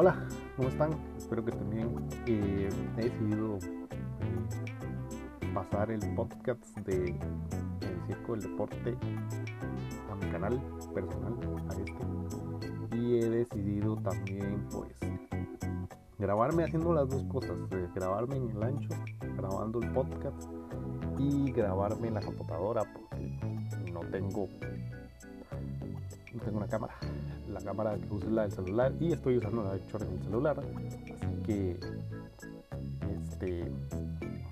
Hola, ¿cómo están? Espero que también he decidido pasar el podcast de el Circo del Deporte a mi canal personal, a este, y he decidido también pues grabarme haciendo las dos cosas, grabarme en el ancho, grabando el podcast y grabarme en la computadora porque no tengo una cámara. La cámara que uso es la del celular y estoy usando la de en el celular, así que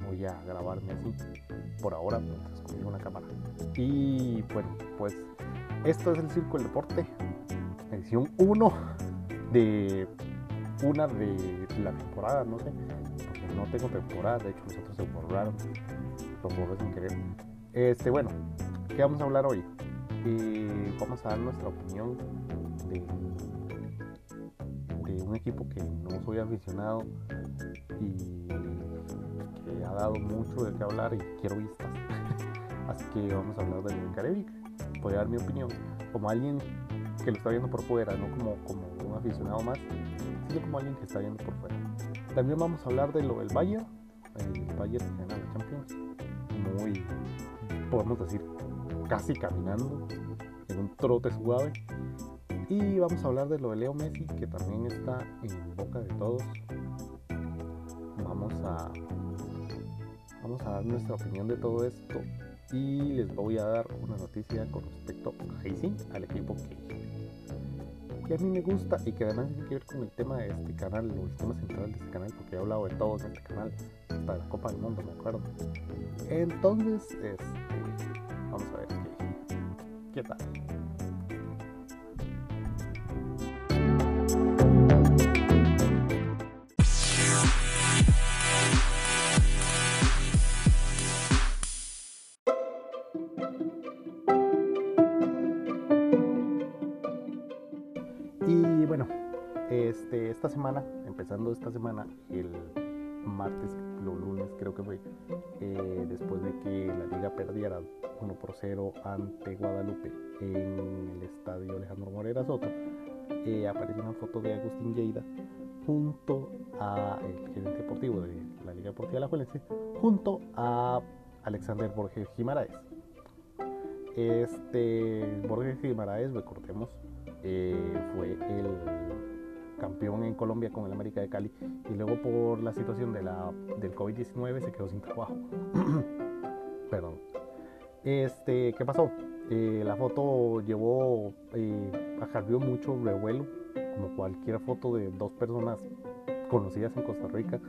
voy a grabarme así por ahora mientras conmigo una cámara. Y bueno, pues esto es el Circo del Deporte, edición 1 de una de la temporada, no sé, porque no tengo temporada, de hecho nosotros se borraron, los borré sin querer. Bueno, ¿qué vamos a hablar hoy? Vamos a dar nuestra opinión de un equipo que no soy aficionado y que ha dado mucho de qué hablar y quiero vistas. Así que vamos a hablar de Carevic. Voy a dar mi opinión como alguien que lo está viendo por fuera, no como un aficionado más, sino como alguien que está viendo por fuera. También vamos a hablar de lo del Bayern. El Bayern gana la Champions, muy, podemos decir, casi caminando en un trote suave. Y vamos a hablar de lo de Leo Messi, que también está en boca de todos. Vamos a dar nuestra opinión de todo esto y les voy a dar una noticia con respecto al equipo que a mí me gusta y que además tiene que ver con el tema de este canal, o el tema central de este canal, porque he hablado de todo en este canal, hasta la Copa del Mundo, me acuerdo. Entonces, vamos a ver qué tal. Esta semana, empezando esta semana, el martes o lunes creo que fue, después de que la Liga perdiera 1-0 ante Guadalupe en el Estadio Alejandro Morera Soto, apareció una foto de Agustín Lleida junto a el gerente deportivo de la Liga Deportiva Alajuelense, junto a Alexander Borges Guimarães. Borges Guimarães, recordemos, fue el campeón en Colombia con el América de Cali y luego por la situación del COVID-19 se quedó sin trabajo. Perdón. ¿Qué pasó? La foto llevó acarreó mucho revuelo, como cualquier foto de dos personas conocidas en Costa Rica,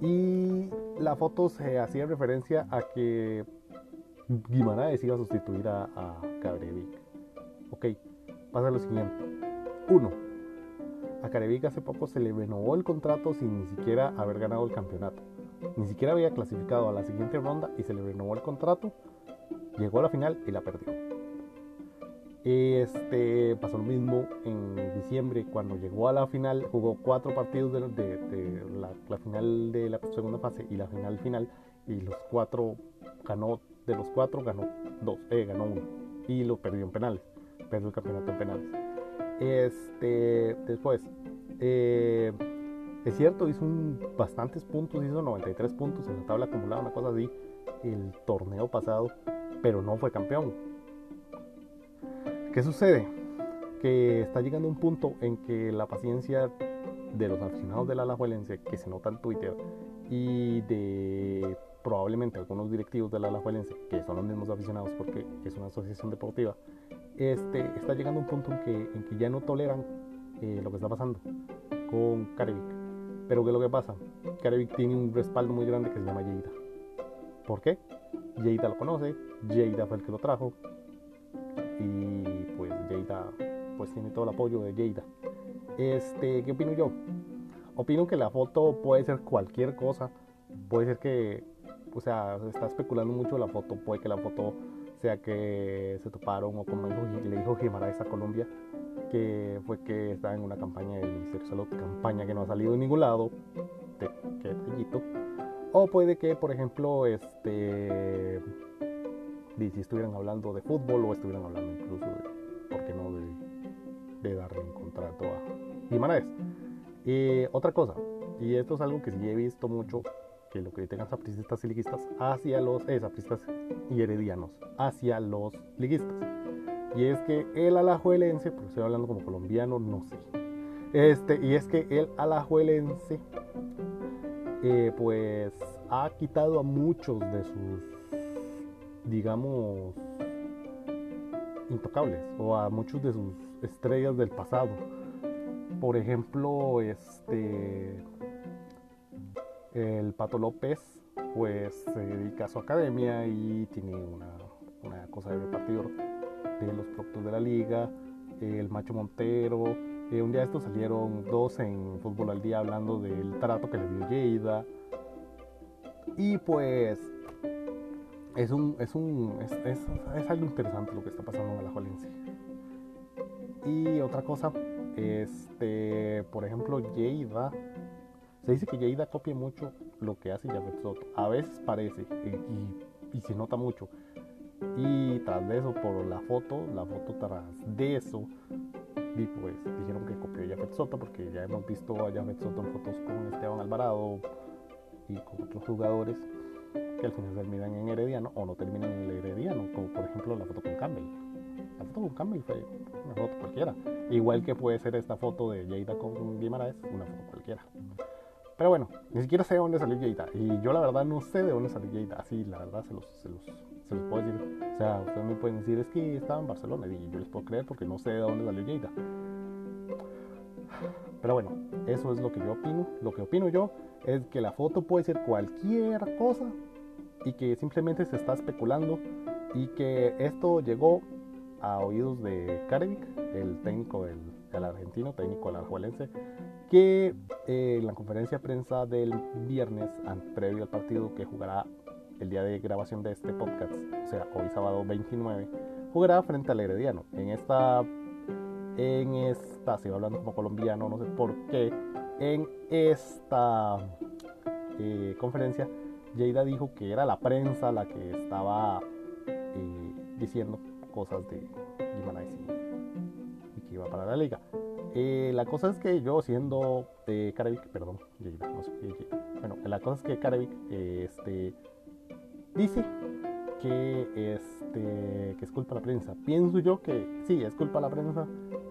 y la foto se hacía referencia a que Guimarães iba a sustituir a Carevic. Ok, pasa lo siguiente. 1. A Carevic hace poco se le renovó el contrato sin ni siquiera haber ganado el campeonato. Ni siquiera había clasificado a la siguiente ronda y se le renovó el contrato. Llegó a la final y la perdió. Pasó lo mismo en diciembre, cuando llegó a la final, jugó 4 partidos de la final de la segunda fase y la final, y los 4 ganó, de los 4 ganó 2, ganó 1 y lo perdió en penales, perdió el campeonato en penales. Después, es cierto, hizo bastantes puntos, hizo 93 puntos en la tabla acumulada, una cosa así, el torneo pasado, pero no fue campeón. ¿Qué sucede? Que está llegando un punto en que la paciencia de los aficionados del Alajuelense, que se nota en Twitter, y de probablemente algunos directivos del Alajuelense, que son los mismos aficionados porque es una asociación deportiva, está llegando un punto en que ya no toleran lo que está pasando con Carevic. Pero ¿qué es lo que pasa? Carevic tiene un respaldo muy grande que se llama Lleida. ¿Por qué? Lleida lo conoce, Lleida fue el que lo trajo, y pues Lleida pues tiene todo el apoyo de Lleida. ¿Qué opino yo? Opino que la foto puede ser cualquier cosa, puede ser que, o sea, se está especulando mucho la foto, puede que la foto sea que se toparon, o como le dijo Guimarães a Colombia, que fue que estaba en una campaña del Ministerio de Salud, campaña que no ha salido de ningún lado, qué detallito. O puede que, por ejemplo, si estuvieran hablando de fútbol, o estuvieran hablando incluso de, ¿por qué no?, de darle un contrato a Guimarães. Otra cosa, y esto es algo que sí he visto mucho, que lo que tengan sapricistas y liguistas hacia los sapricistas y heredianos hacia los liguistas, y es que el alajuelense, porque estoy hablando como colombiano, no sé, y es que el alajuelense pues ha quitado a muchos de sus, digamos, intocables, o a muchos de sus estrellas del pasado. Por ejemplo, el Pato López pues se dedica a su academia y tiene una cosa de repartidor de los productos de la liga. El Macho Montero, un día estos salieron dos en Fútbol al Día hablando del trato que le dio Lleida, y pues es algo interesante lo que está pasando en Alajuelense. Y otra cosa, por ejemplo, Lleida, se dice que Lleida copia mucho lo que hace Jafet Soto, a veces parece, y se nota mucho, y tras de eso, por la foto tras de eso, y pues dijeron que copió Jafet Soto, porque ya hemos visto a Jafet Soto en fotos con Esteban Alvarado y con otros jugadores que al final terminan en Herediano o no terminan en el Herediano, como por ejemplo la foto con Campbell. La foto con Campbell fue una foto cualquiera, igual que puede ser esta foto de Lleida con Guimarães, una foto cualquiera. Pero bueno, ni siquiera sé de dónde salió Lleida, y yo la verdad no sé de dónde salió Lleida, así la verdad se los puedo decir. O sea, ustedes me pueden decir, es que estaba en Barcelona, y yo les puedo creer porque no sé de dónde salió Lleida. Pero bueno, eso es lo que yo opino. Lo que opino yo es que la foto puede ser cualquier cosa, y que simplemente se está especulando, y que esto llegó a oídos de Carevic, el técnico del argentino, técnico del alajuelense, que en la conferencia de prensa del viernes, previo al partido que jugará el día de grabación de este podcast, o sea, hoy sábado 29, jugará frente al Herediano. Sigo hablando como colombiano, no sé por qué, en esta conferencia, Lleida dijo que era la prensa la que estaba diciendo cosas de Guimarães y que iba para la liga. La cosa es que yo siendo Carevic, perdón, Lleida, no sé, bueno, la cosa es que Carevic dice que es culpa de la prensa. Pienso yo que sí, es culpa de la prensa,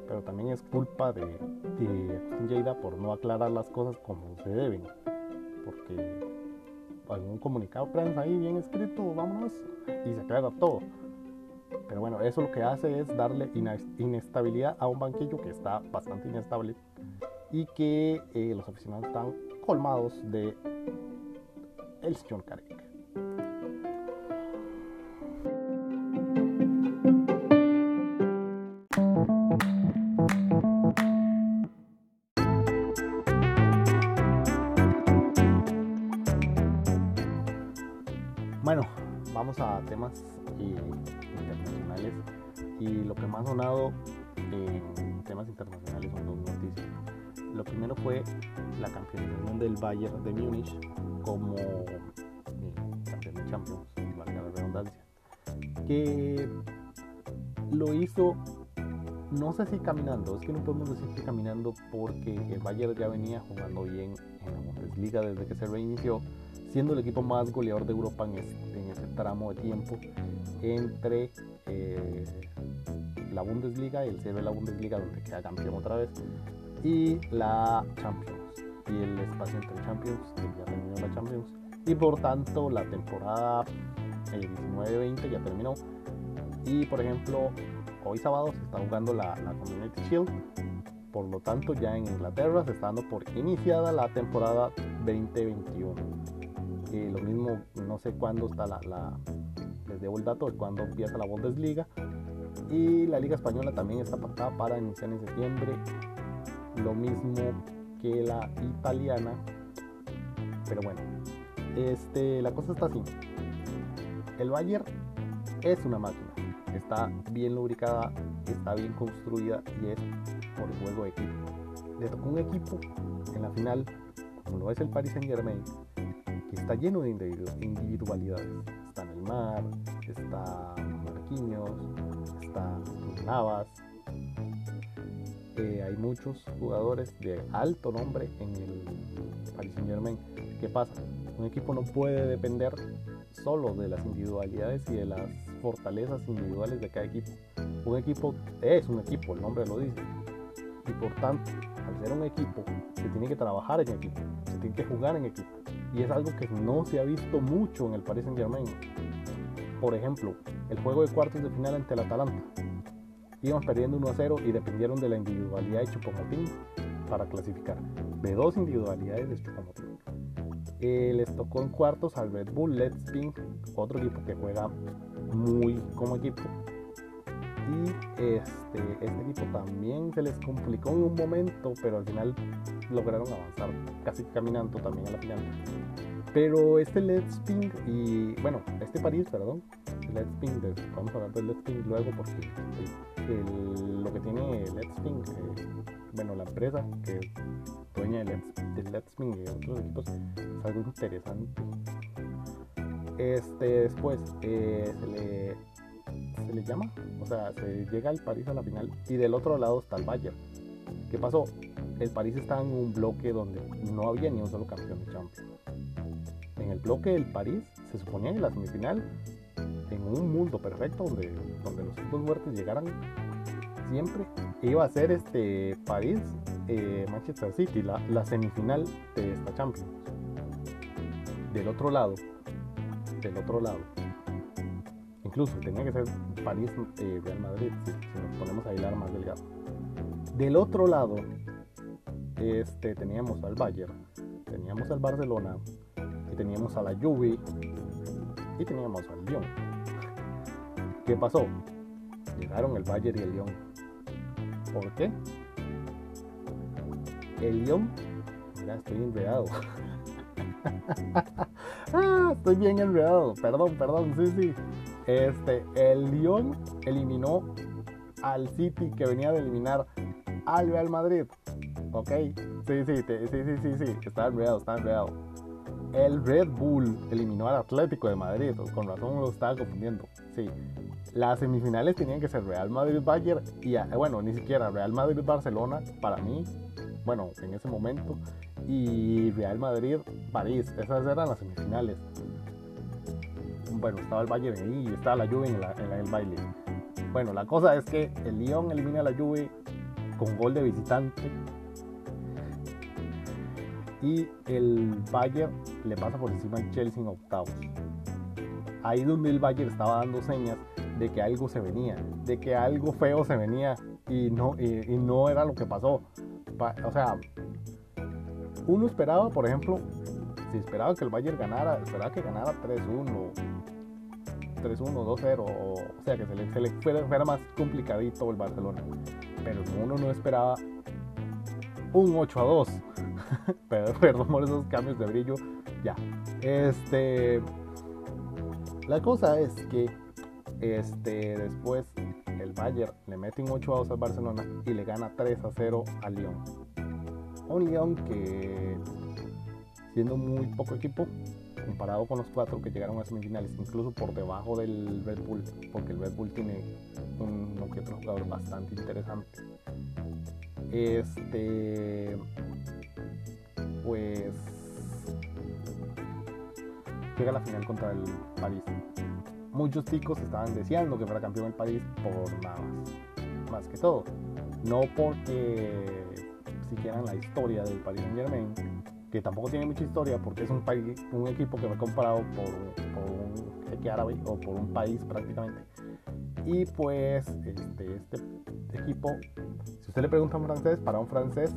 pero también es culpa de Agustín Lleida por no aclarar las cosas como se deben, porque algún comunicado prensa ahí bien escrito, vámonos, y se aclara todo. Pero bueno, eso lo que hace es darle inestabilidad a un banquillo que está bastante inestable, y que los aficionados están colmados de el señor Carevic. Bueno, vamos a temas internacionales, y lo que más sonado en temas internacionales son dos noticias. Lo primero fue la campeonización del Bayern de Múnich como campeón de Champions, valga la redundancia, que lo hizo, no sé si caminando, es que no podemos decir que caminando, porque el Bayern ya venía jugando bien en la Bundesliga desde que se reinició, siendo el equipo más goleador de Europa en ese tramo de tiempo entre la Bundesliga, el cierre de la Bundesliga donde queda campeón otra vez, y la Champions, y el espacio entre Champions, que ya terminó la Champions, y por tanto la temporada 19-20 ya terminó. Y por ejemplo, hoy sábado se está jugando la Community Shield, por lo tanto ya en Inglaterra se está dando por iniciada la temporada 2021. Lo mismo, no sé cuándo está les debo el dato de cuándo empieza la Bundesliga, y la Liga Española también está pactada para iniciar en septiembre, lo mismo que la italiana. Pero bueno, la cosa está así: el Bayern es una máquina, está bien lubricada, está bien construida, y es por el juego de equipo. Le tocó un equipo en la final como lo es el Paris Saint Germain, que está lleno de individualidades. Está Neymar, está Marquinhos, está Navas, hay muchos jugadores de alto nombre en el Paris Saint Germain. ¿Qué pasa? Un equipo no puede depender solo de las individualidades y de las fortalezas individuales de cada equipo. Un equipo es un equipo, el nombre lo dice. Y por tanto, al ser un equipo, se tiene que trabajar en equipo, se tiene que jugar en equipo. Y es algo que no se ha visto mucho en el Paris Saint Germain. Por ejemplo, el juego de cuartos de final ante el Atalanta. Iban perdiendo 1-0 y dependieron de la individualidad de Chupomotín para clasificar. De dos individualidades de Chupomotín. Les tocó en cuartos al Red Bull Leipzig, otro equipo que juega muy como equipo. Y este equipo también se les complicó en un momento, pero al final lograron avanzar casi caminando también a la final. Pero vamos a hablar del Leipzig luego, porque lo que tiene Leipzig, la empresa que es dueña del Leipzig y otros equipos, es algo interesante. Después se le llama, o sea, se llega al París a la final, y del otro lado está el Bayern. ¿Qué pasó? El París estaba en un bloque donde no había ni un solo campeón de Champions. En el bloque del París se suponía que la semifinal, en un mundo perfecto donde los equipos fuertes llegaran siempre, iba a ser París Manchester City, la semifinal de esta Champions. Del otro lado incluso tenía que ser París Real Madrid, si nos ponemos a hilar más delgado. Del otro lado teníamos al Bayern, teníamos al Barcelona, y teníamos a la Juve, y teníamos al Lyon. ¿Qué pasó? Llegaron el Bayern y el Lyon. ¿Por qué? El Lyon, mira, estoy enredado. Estoy bien enredado, perdón, sí. El Lyon eliminó al City, que venía de eliminar al Real Madrid. Ok, sí, está enredado. El Red Bull eliminó al Atlético de Madrid, con razón lo estaba confundiendo. Sí, las semifinales tenían que ser Real Madrid-Bayern, y ni siquiera Real Madrid-Barcelona para mí, en ese momento, y Real Madrid-París, esas eran las semifinales. Estaba el Bayern ahí y estaba la Juve en el baile. La cosa es que el Lyon elimina a la Juve con gol de visitante, y el Bayern le pasa por encima al Chelsea en octavos. Ahí donde el Bayern estaba dando señas de que algo se venía, de que algo feo se venía, y no era lo que pasó. O sea, uno esperaba, por ejemplo, si esperaba que el Bayern ganara, esperaba que ganara 3-1, 2-0, o sea que se le fuera más complicadito el Barcelona. Pero uno no esperaba un 8-2. Perdón por esos cambios de brillo. Ya. La cosa es que después el Bayern le mete un 8-2 al Barcelona y le gana 3-0 al Lyon. Un Lyon que, siendo muy poco equipo comparado con los cuatro que llegaron a semifinales, incluso por debajo del Red Bull, porque el Red Bull tiene uno que otro jugador bastante interesante. Pues llega a la final contra el París. Muchos ticos estaban deseando que fuera campeón el París por Navas, más que todo. No porque siquiera la historia del Paris Saint Germain, que tampoco tiene mucha historia, porque es un equipo que fue comprado por un jeque árabe o por un país prácticamente. Y pues este equipo, si usted le pregunta a un francés, para un francés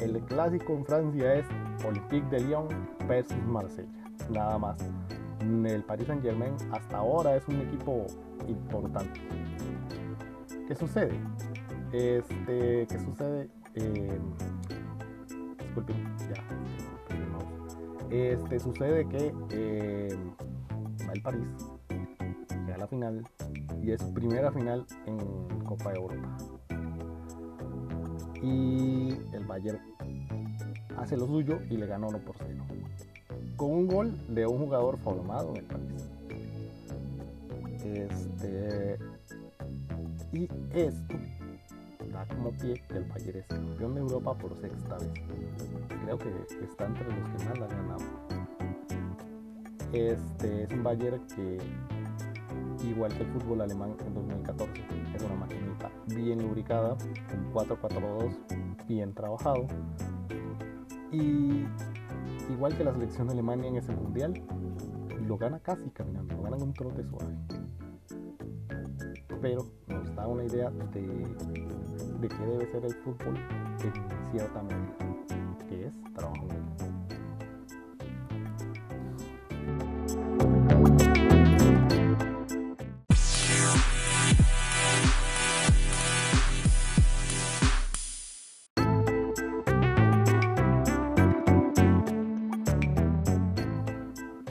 el clásico en Francia es Olympique de Lyon versus Marsella, nada más. El Paris Saint Germain hasta ahora es un equipo importante. ¿Qué sucede? Sucede que va el París, llega a la final, y es su primera final en Copa de Europa. Y el Bayern hace lo suyo y le gana 1-0 con un gol de un jugador formado en el París. Y esto da como pie que el Bayern es campeón de Europa por sexta vez. Creo que está entre los que más la han ganado. Este es un Bayern que, igual que el fútbol alemán en 2014, es una maquinita bien lubricada, un 4-4-2 bien trabajado, y igual que la selección de Alemania en ese mundial, lo gana casi caminando, lo ganan un trote suave. Pero nos da una idea de qué debe ser el fútbol en cierta medida, que es trabajo.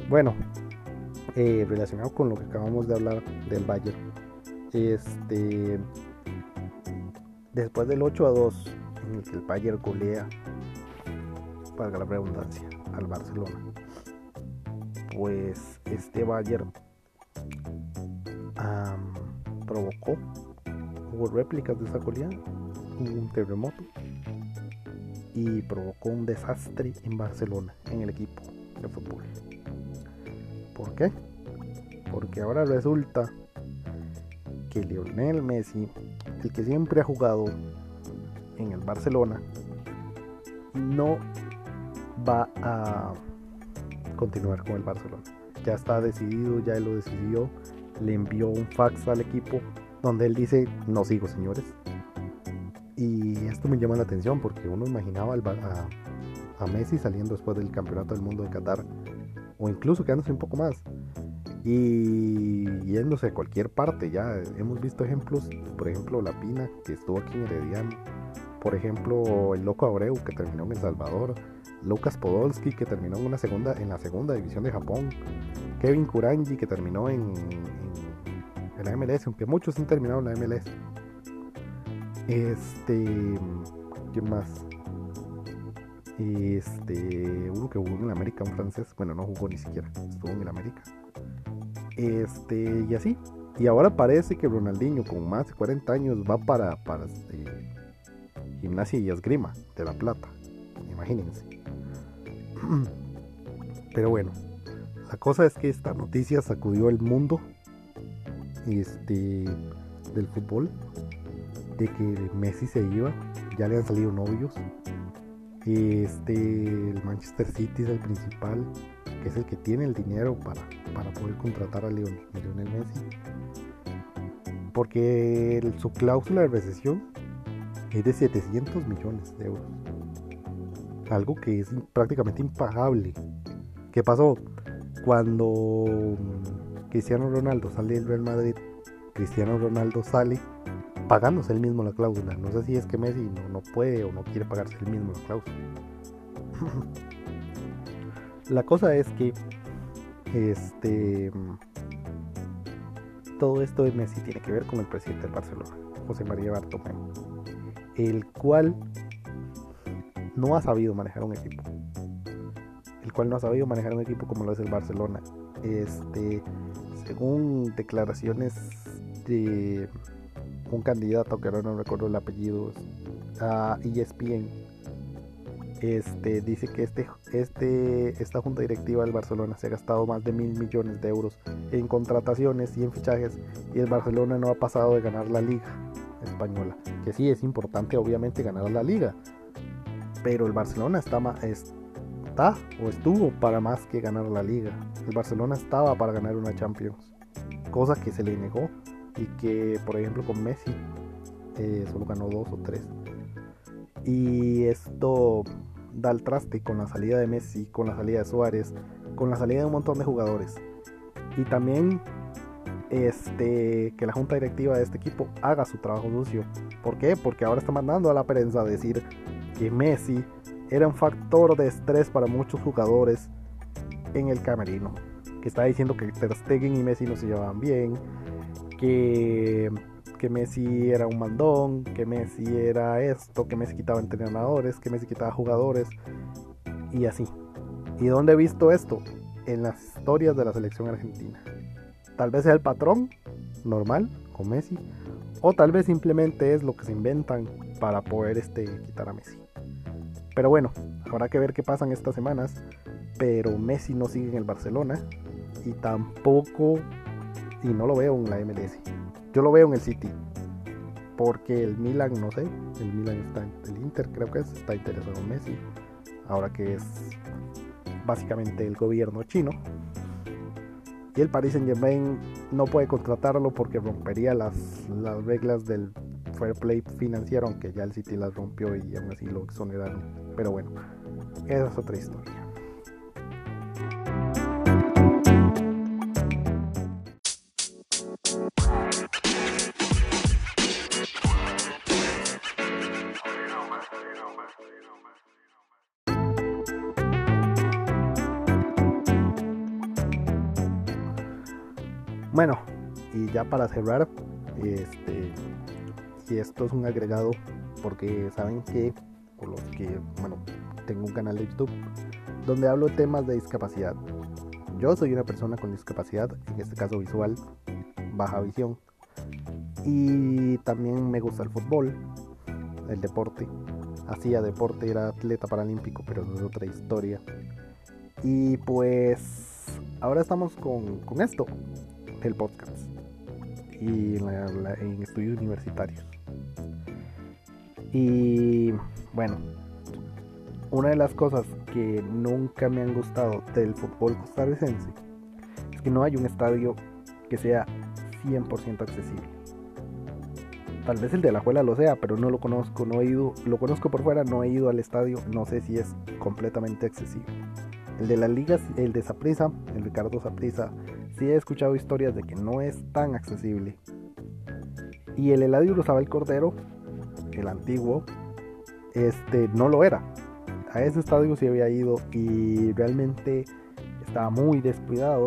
Bueno, relacionado con lo que acabamos de hablar del Bayern, después del 8-2 en el que el Bayern golea, valga la redundancia, al Barcelona, pues este Bayern provocó, hubo réplicas de esa goleada, hubo un terremoto y provocó un desastre en Barcelona, en el equipo de fútbol. ¿Por qué? Porque ahora resulta que Lionel Messi, el que siempre ha jugado en el Barcelona, no va a continuar con el Barcelona. Ya está decidido, ya lo decidió, le envió un fax al equipo donde él dice: no sigo, señores. Y esto me llama la atención porque uno imaginaba a Messi saliendo después del Campeonato del Mundo de Qatar, o incluso quedándose un poco más y yéndose a cualquier parte. Ya hemos visto ejemplos, por ejemplo La Pina, que estuvo aquí en Herediano, por ejemplo el Loco Abreu, que terminó en El Salvador, Lucas Podolski, que terminó en la segunda división de Japón, Kevin Kurangi, que terminó en la MLS, aunque muchos han terminado en la MLS. ¿Quién más? Uno que jugó en el América, un francés, bueno, no jugó ni siquiera, estuvo en el América, y así. Y ahora parece que Ronaldinho, con más de 40 años, va para Gimnasia y Esgrima de La Plata, imagínense. Pero bueno, la cosa es que esta noticia sacudió el mundo del fútbol, de que Messi se iba, ya le han salido novios. El Manchester City es el principal, que es el que tiene el dinero para poder contratar a Lionel Messi, porque su cláusula de rescisión es de 700 millones de euros, algo que es prácticamente impagable. ¿Qué pasó? Cuando Cristiano Ronaldo sale del Real Madrid, Cristiano Ronaldo sale pagándose él mismo la cláusula. No sé si es que Messi no puede o no quiere pagarse él mismo la cláusula. La cosa es que todo esto de Messi tiene que ver con el presidente del Barcelona, José María Bartomeu, el cual no ha sabido manejar un equipo, como lo es el Barcelona. Según declaraciones de un candidato que ahora no recuerdo el apellido, a ESPN, dice que esta junta directiva del Barcelona se ha gastado más de 1.000 millones de euros en contrataciones y en fichajes, y el Barcelona no ha pasado de ganar la Liga Española, que sí es importante obviamente ganar la Liga, pero el Barcelona estuvo para más que ganar la Liga. El Barcelona estaba para ganar una Champions, cosa que se le negó, y que por ejemplo con Messi solo ganó 2 o 3, y esto da el traste con la salida de Messi, con la salida de Suárez, con la salida de un montón de jugadores, y también que la junta directiva de este equipo haga su trabajo sucio. ¿Por qué? Porque ahora está mandando a la prensa a decir que Messi era un factor de estrés para muchos jugadores en el camerino, que está diciendo que Ter Stegen y Messi no se llevaban bien, que Messi era un mandón, que Messi era esto, que Messi quitaba entrenadores, que Messi quitaba jugadores, y así. ¿Y dónde he visto esto? En las historias de la selección argentina. Tal vez sea el patrón normal con Messi, O tal vez simplemente es lo que se inventan para poder quitar a Messi. Pero bueno, habrá que ver qué pasan estas semanas. Pero Messi no sigue en el Barcelona. Y tampoco... Y no lo veo en la MLS. Yo lo veo en el City. Porque el Milan, no sé. El Milan está en el Inter, creo que es. Está interesado en Messi. Ahora que es básicamente el gobierno chino. Y el Paris Saint Germain no puede contratarlo porque rompería las reglas del fair play financiero, aunque ya el City las rompió y aún así lo exoneraron. Pero bueno, esa es otra historia. Bueno, y ya para cerrar, y esto es un agregado, porque saben que, por los que, bueno, tengo un canal de YouTube donde hablo temas de discapacidad. Yo soy una persona con discapacidad, en este caso visual, baja visión, y también me gusta el fútbol, el deporte. Hacía deporte, era atleta paralímpico, pero eso es otra historia. Y pues, ahora estamos con esto. El podcast y en estudios universitarios. Y bueno, una de las cosas que nunca me han gustado del fútbol costarricense es que no hay un estadio que sea 100% accesible. Tal vez el de Alajuela lo sea, pero no lo conozco, no he ido, lo conozco por fuera, no he ido al estadio, no sé si es completamente accesible. El de las ligas, el de Saprissa, el Ricardo Saprissa, sí he escuchado historias de que no es tan accesible. Y el Eladio Rosabal Cordero, el antiguo, no lo era. A ese estadio sí había ido y realmente estaba muy descuidado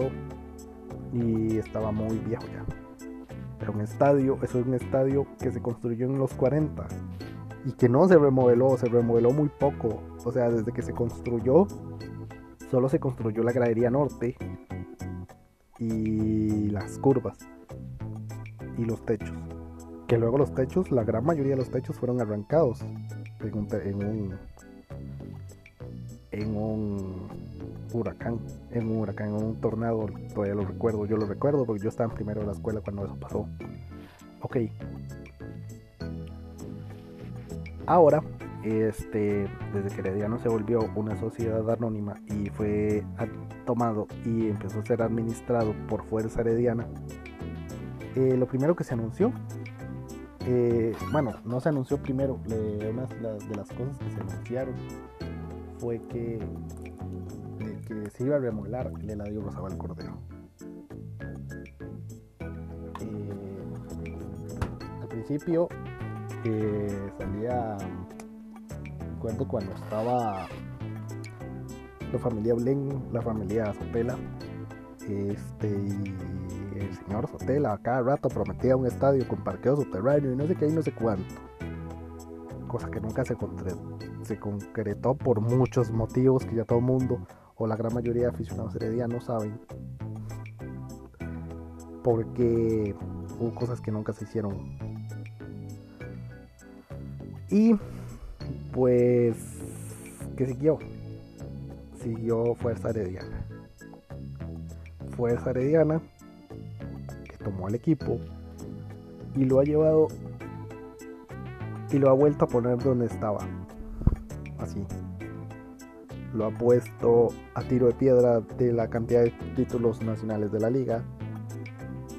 y estaba muy viejo ya. Pero un estadio, eso es un estadio que se construyó en los 40 y que no se remodeló, se remodeló muy poco. O sea, desde que se construyó, solo se construyó la gradería norte y las curvas y los techos, que luego los techos, la gran mayoría de los techos fueron arrancados en un tornado. Todavía lo recuerdo, yo lo recuerdo porque yo estaba en primero de la escuela cuando eso pasó. Ok, ahora desde que Herediano se volvió una sociedad anónima y fue tomado y empezó a ser administrado por Fuerza Herediana, lo primero que se anunció, bueno, no se anunció primero, una de las cosas que se anunciaron fue que se iba a remodelar el Eladio Rosabal Cordero. Al principio salía... Recuerdo cuando estaba la familia Blen, la familia Sotela, y el señor Sotela a cada rato prometía un estadio con parqueo subterráneo y no sé qué y no sé cuánto, cosa que nunca se concretó por muchos motivos que ya todo el mundo o la gran mayoría de aficionados heredianos saben, porque hubo cosas que nunca se hicieron. Y pues, ¿qué siguió? Siguió Fuerza Herediana. Fuerza Herediana, que tomó al equipo y lo ha llevado y lo ha vuelto a poner donde estaba. Así. Lo ha puesto a tiro de piedra de la cantidad de títulos nacionales de la liga.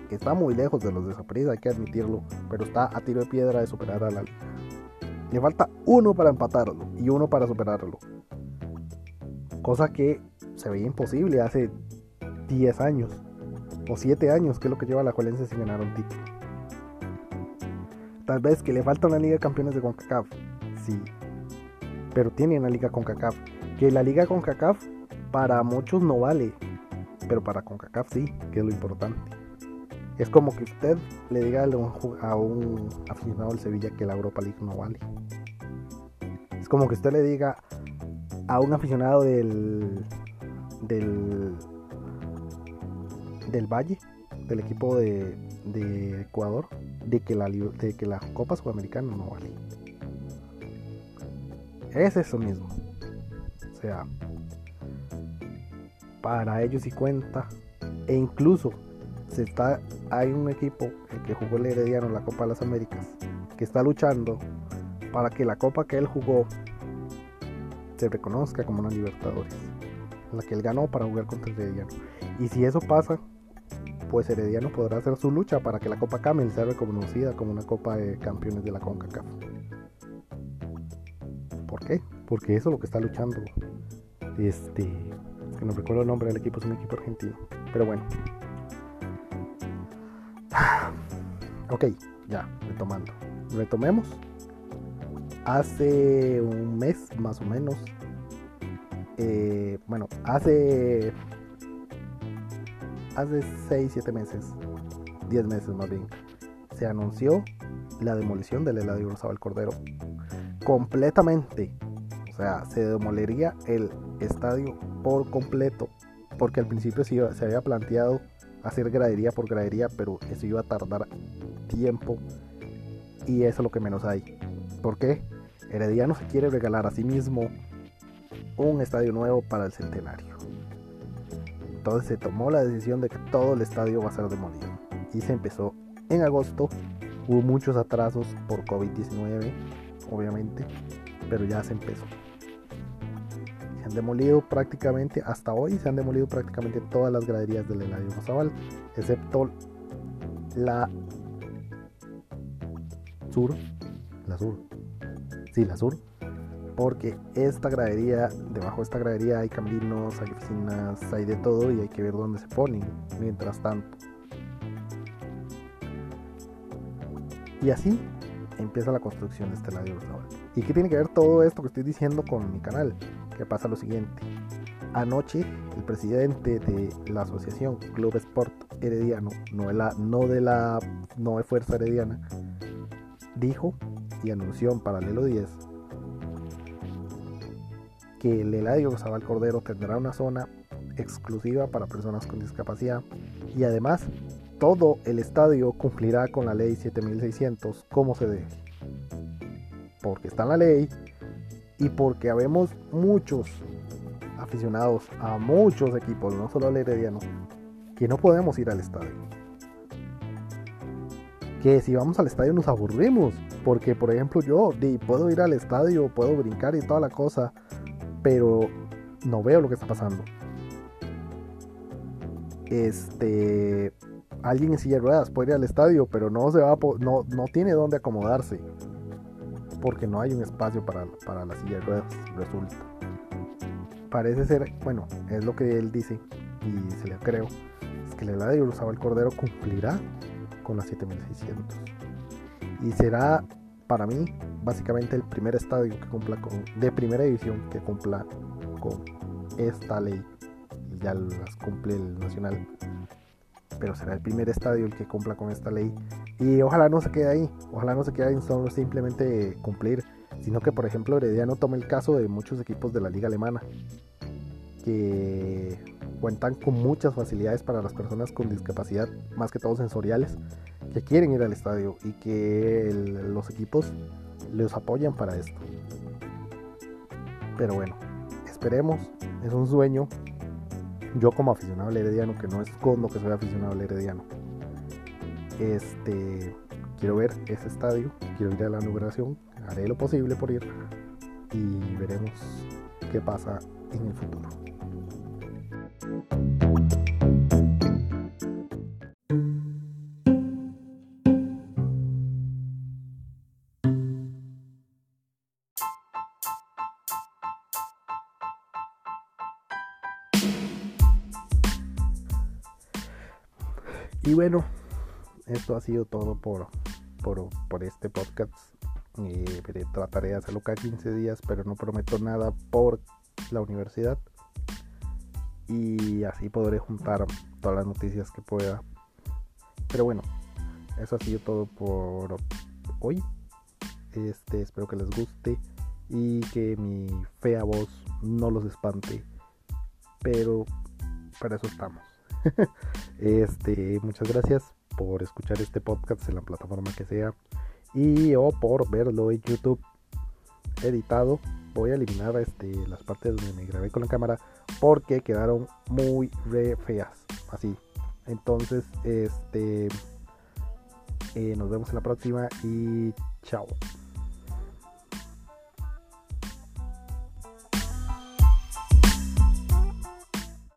Está muy lejos de los de Saprissa, hay que admitirlo, pero está a tiro de piedra de superar a la liga. Le falta uno para empatarlo y uno para superarlo. Cosa que se veía imposible hace 10 años o 7 años, que es lo que lleva a Alajuelense sin ganar un título. Tal vez que le falta una Liga de Campeones de CONCACAF, sí. Pero tiene una Liga CONCACAF. Que la Liga CONCACAF para muchos no vale, pero para CONCACAF sí, que es lo importante. Es como que usted le diga a un aficionado del Sevilla que la Europa League no vale. Es como que usted le diga a un aficionado del Valle, del equipo de Ecuador de que la Copa Sudamericana no vale. Es eso mismo. O sea, para ellos sí cuenta. E incluso hay un equipo, el que jugó el Herediano en la Copa de las Américas, que está luchando para que la copa que él jugó se reconozca como una Libertadores, la que él ganó para jugar contra el Herediano. Y si eso pasa, pues Herediano podrá hacer su lucha para que la Copa Camel sea reconocida como una Copa de Campeones de la CONCACAF. ¿Por qué? Porque eso es lo que está luchando. Que no recuerdo el nombre del equipo, es un equipo argentino. Pero bueno. Ok, ya, retomando. Retomemos. Hace un mes más o menos. Hace 6, 7 meses, 10 meses más bien, se anunció la demolición del Eladio Rosabal Cordero. Completamente. O sea, se demolería el estadio por completo. Porque al principio se había planteado hacer gradería por gradería, pero eso iba a tardar tiempo. Y eso es lo que menos hay. ¿Por qué? Herediano se quiere regalar a sí mismo un estadio nuevo para el centenario. Entonces se tomó la decisión de que todo el estadio va a ser demolido. Y se empezó en agosto. Hubo muchos atrasos por COVID-19, obviamente. Pero ya se empezó. Se han demolido prácticamente, hasta hoy se han demolido prácticamente todas las graderías del Eladio Rosabal. Excepto la sur. La sur. Porque esta gradería, debajo de esta gradería hay caminos, hay oficinas, hay de todo, y hay que ver dónde se ponen mientras tanto. Y así empieza la construcción de este Eladio Rosabal. ¿Y qué tiene que ver todo esto que estoy diciendo con mi canal? Que pasa lo siguiente. Anoche el presidente de la asociación Club Sport Herediano, no de Fuerza Herediana, dijo y anunció en Paralelo 10 que el Eladio Rosabal Cordero tendrá una zona exclusiva para personas con discapacidad, y además todo el estadio cumplirá con la ley 7600 como se debe, porque está en la ley y porque habemos muchos aficionados a muchos equipos, no solo al Herediano, que no podemos ir al estadio, que si vamos al estadio nos aburrimos, porque por ejemplo yo puedo ir al estadio, puedo brincar y toda la cosa, pero no veo lo que está pasando. Alguien en silla de ruedas puede ir al estadio, pero no tiene dónde acomodarse, porque no hay un espacio para la silla de ruedas, resulta. Parece ser, bueno, es lo que él dice, y se le creo, es que el Eladio Rosabal Cordero cumplirá con la 7600. Y será, para mí, básicamente el primer estadio que cumpla de primera división que cumpla con esta ley. Y ya las cumple el Nacional. Pero será el primer estadio el que cumpla con esta ley. Y ojalá no se quede ahí. Ojalá no se quede ahí solo simplemente cumplir. Sino que, por ejemplo, Herediano tome el caso de muchos equipos de la Liga Alemana, que cuentan con muchas facilidades para las personas con discapacidad, más que todo sensoriales, que quieren ir al estadio y que los equipos los apoyan para esto. Pero bueno, esperemos, es un sueño. Yo como aficionado al Herediano, que no escondo que soy aficionado al Herediano, quiero ver ese estadio, quiero ir a la inauguración, haré lo posible por ir y veremos qué pasa en el futuro. Y bueno, esto ha sido todo por este podcast. Trataré de hacerlo cada 15 días, pero no prometo nada por la universidad. Y así podré juntar todas las noticias que pueda. Pero bueno, eso ha sido todo por hoy. Espero que les guste y que mi fea voz no los espante. Pero para eso estamos. Muchas gracias por escuchar este podcast en la plataforma que sea y o por verlo en YouTube editado. Voy a eliminar las partes donde me grabé con la cámara porque quedaron muy re feas, así. Entonces, nos vemos en la próxima y chao.